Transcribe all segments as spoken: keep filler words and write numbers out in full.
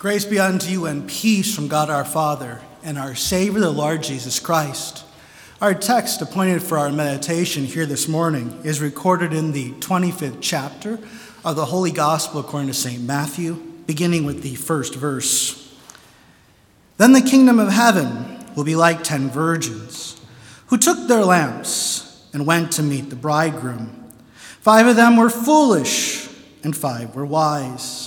Grace be unto you and peace from God our Father and our Savior, the Lord Jesus Christ. Our text appointed for our meditation here this morning is recorded in the twenty-fifth chapter of the Holy Gospel according to Saint Matthew, beginning with the first verse. Then the kingdom of heaven will be like ten virgins who took their lamps and went to meet the bridegroom. Five of them were foolish and five were wise.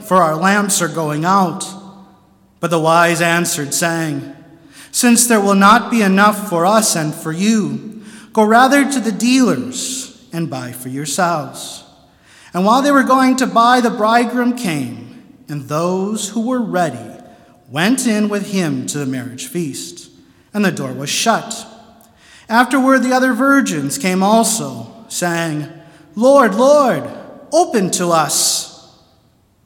for our lamps are going out." But the wise answered, saying, "Since there will not be enough for us and for you, go rather to the dealers and buy for yourselves." And while they were going to buy, the bridegroom came, and those who were ready went in with him to the marriage feast, and the door was shut. Afterward, the other virgins came also, saying, "Lord, Lord, open to us."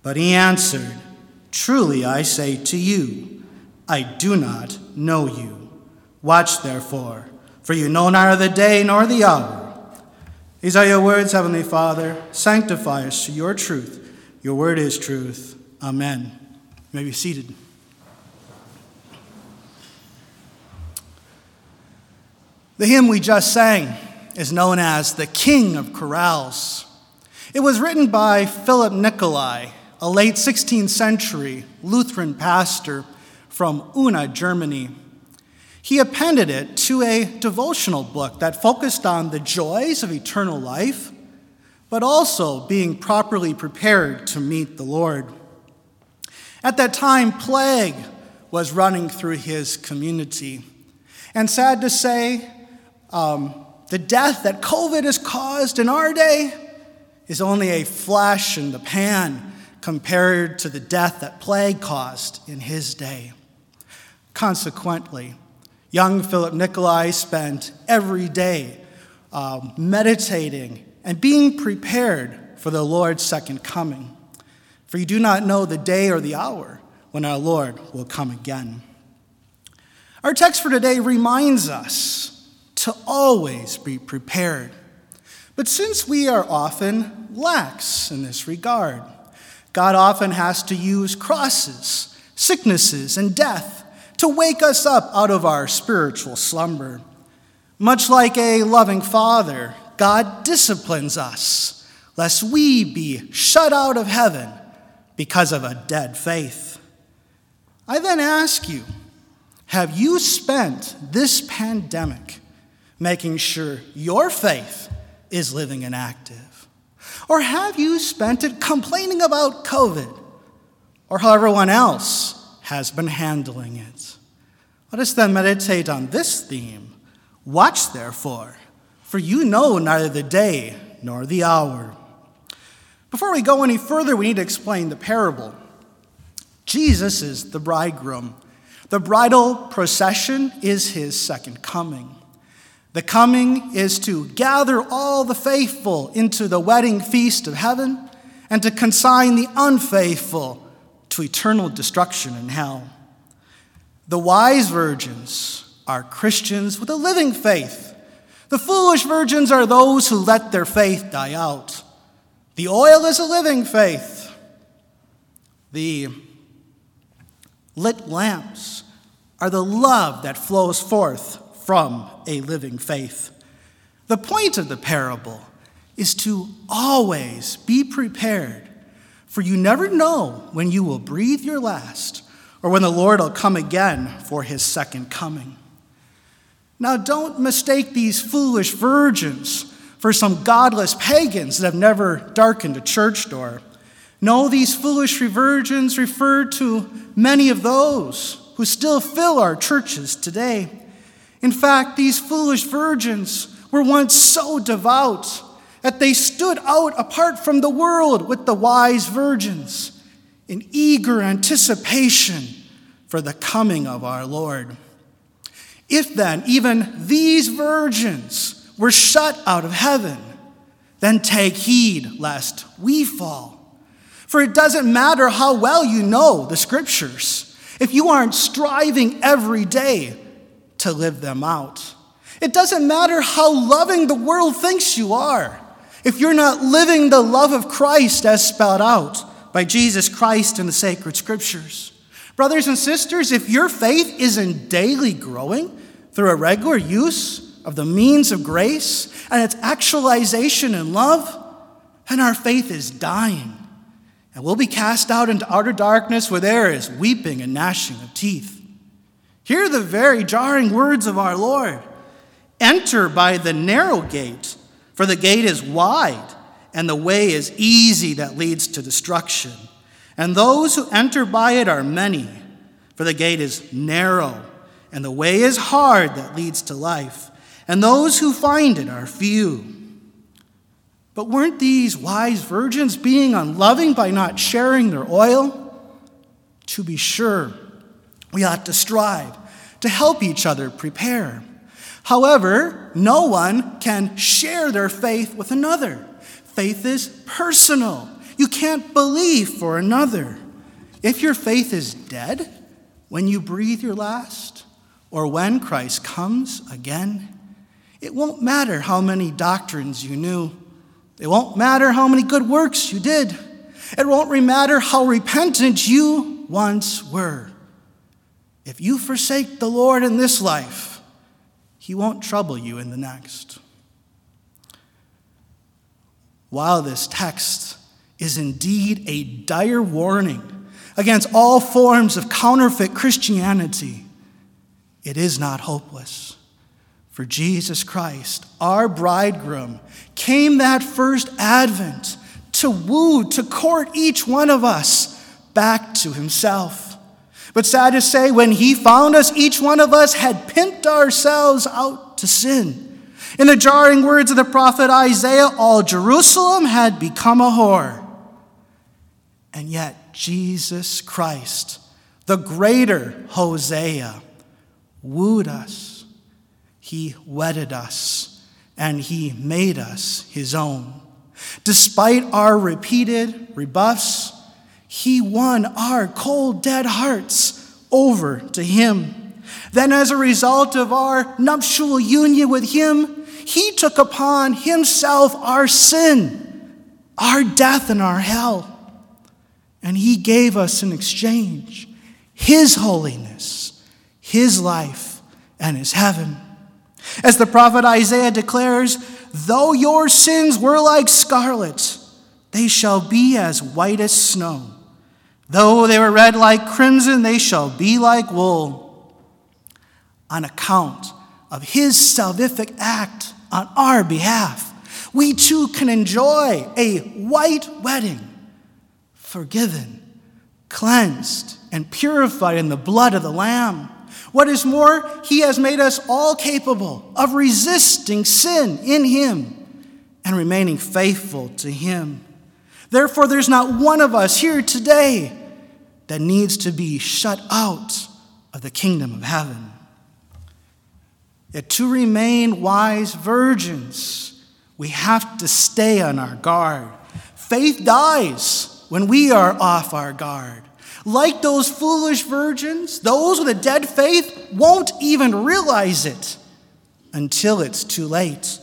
But he answered, "Truly I say to you, I do not know you. Watch therefore, for you know neither the day nor the hour." These are your words, Heavenly Father. Sanctify us to your truth. Your word is truth. Amen. You may be seated. The hymn we just sang is known as the King of Chorales. It was written by Philip Nicolai, a late sixteenth century Lutheran pastor from Una, Germany. He appended it to a devotional book that focused on the joys of eternal life, but also being properly prepared to meet the Lord. At that time, plague was running through his community. And sad to say, um, the death that COVID has caused in our day is only a flash in the pan compared to the death that plague caused in his day. Consequently, young Philip Nicolai spent every day um, meditating and being prepared for the Lord's second coming. For you do not know the day or the hour when our Lord will come again. Our text for today reminds us to always be prepared. But since we are often lax in this regard, God often has to use crosses, sicknesses, and death to wake us up out of our spiritual slumber. Much like a loving father, God disciplines us, lest we be shut out of heaven because of a dead faith. I then ask you, have you spent this pandemic making sure your faith is living and active? Or have you spent it complaining about COVID, or how everyone else has been handling it? Let us then meditate on this theme. Watch therefore, for you know neither the day nor the hour. Before we go any further, we need to explain the parable. Jesus is the bridegroom. The bridal procession is his second coming. The coming is to gather all the faithful into the wedding feast of heaven and to consign the unfaithful to eternal destruction in hell. The wise virgins are Christians with a living faith. The foolish virgins are those who let their faith die out. The oil is a living faith. The lit lamps are the love that flows forth from a living faith. The point of the parable is to always be prepared, for you never know when you will breathe your last or when the Lord will come again for his second coming. Now, don't mistake these foolish virgins for some godless pagans that have never darkened a church door. No, these foolish virgins refer to many of those who still fill our churches today. In fact, these foolish virgins were once so devout that they stood out apart from the world with the wise virgins in eager anticipation for the coming of our Lord. If then even these virgins were shut out of heaven, then take heed lest we fall. For it doesn't matter how well you know the scriptures if you aren't striving every day to live them out. It doesn't matter how loving the world thinks you are if you're not living the love of Christ as spelled out by Jesus Christ in the sacred scriptures. Brothers and sisters, if your faith isn't daily growing through a regular use of the means of grace and its actualization in love, then our faith is dying. And we'll be cast out into outer darkness where there is weeping and gnashing of teeth. Hear the very jarring words of our Lord. Enter by the narrow gate, for the gate is wide, and the way is easy that leads to destruction. And those who enter by it are many, for the gate is narrow, and the way is hard that leads to life, and those who find it are few. But weren't these wise virgins being unloving by not sharing their oil? To be sure, we ought to strive to help each other prepare. However, no one can share their faith with another. Faith is personal. You can't believe for another. If your faith is dead when you breathe your last or when Christ comes again, it won't matter how many doctrines you knew. It won't matter how many good works you did. It won't matter how repentant you once were. If you forsake the Lord in this life, he won't trouble you in the next. While this text is indeed a dire warning against all forms of counterfeit Christianity, it is not hopeless. For Jesus Christ, our bridegroom, came that first advent to woo, to court each one of us back to himself. But sad to say, when he found us, each one of us had pimped ourselves out to sin. In the jarring words of the prophet Isaiah, all Jerusalem had become a whore. And yet Jesus Christ, the greater Hosea, wooed us. He wedded us, and he made us his own. Despite our repeated rebuffs, he won our cold, dead hearts over to him. Then as a result of our nuptial union with him, he took upon himself our sin, our death, and our hell. And he gave us in exchange his holiness, his life, and his heaven. As the prophet Isaiah declares, though your sins were like scarlet, they shall be as white as snow. Though they were red like crimson, they shall be like wool. On account of his salvific act on our behalf, we too can enjoy a white wedding, forgiven, cleansed, and purified in the blood of the Lamb. What is more, he has made us all capable of resisting sin in him and remaining faithful to him. Therefore, there's not one of us here today that needs to be shut out of the kingdom of heaven. Yet to remain wise virgins, we have to stay on our guard. Faith dies when we are off our guard. Like those foolish virgins, those with a dead faith won't even realize it until it's too late.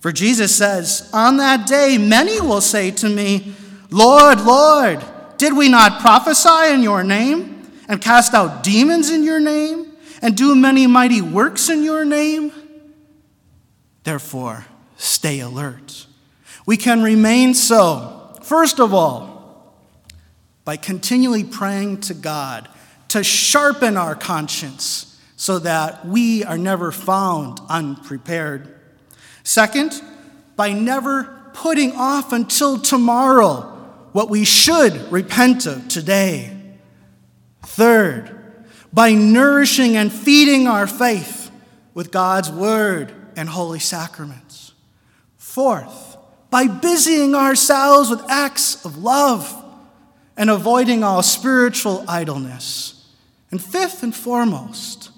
For Jesus says, on that day, many will say to me, Lord, Lord, did we not prophesy in your name and cast out demons in your name and do many mighty works in your name? Therefore, stay alert. We can remain so, first of all, by continually praying to God to sharpen our conscience so that we are never found unprepared. Second, by never putting off until tomorrow what we should repent of today. Third, by nourishing and feeding our faith with God's word and holy sacraments. Fourth, by busying ourselves with acts of love and avoiding all spiritual idleness. And fifth and foremost,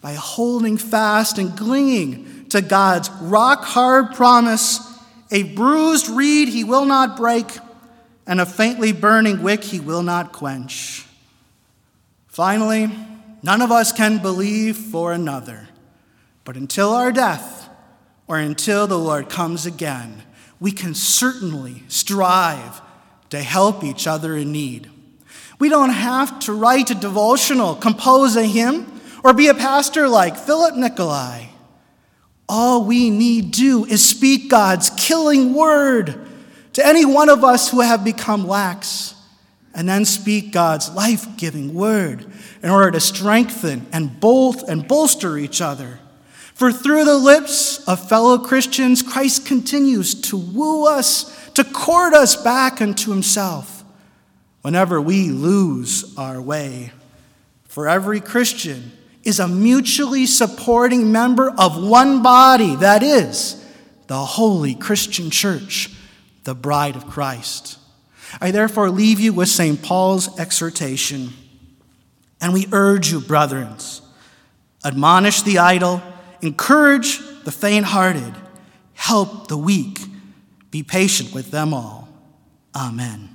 by holding fast and clinging to God's rock-hard promise, a bruised reed he will not break, and a faintly burning wick he will not quench. Finally, none of us can believe for another, but until our death, or until the Lord comes again, we can certainly strive to help each other in need. We don't have to write a devotional, compose a hymn, or be a pastor like Philip Nicolai. All we need do is speak God's killing word to any one of us who have become lax, and then speak God's life-giving word in order to strengthen and bolt and bolster each other. For through the lips of fellow Christians, Christ continues to woo us, to court us back unto himself whenever we lose our way. For every Christian is a mutually supporting member of one body, that is, the holy Christian church, the bride of Christ. I therefore leave you with Saint Paul's exhortation. And we urge you, brethren, admonish the idle, encourage the faint-hearted, help the weak, be patient with them all. Amen.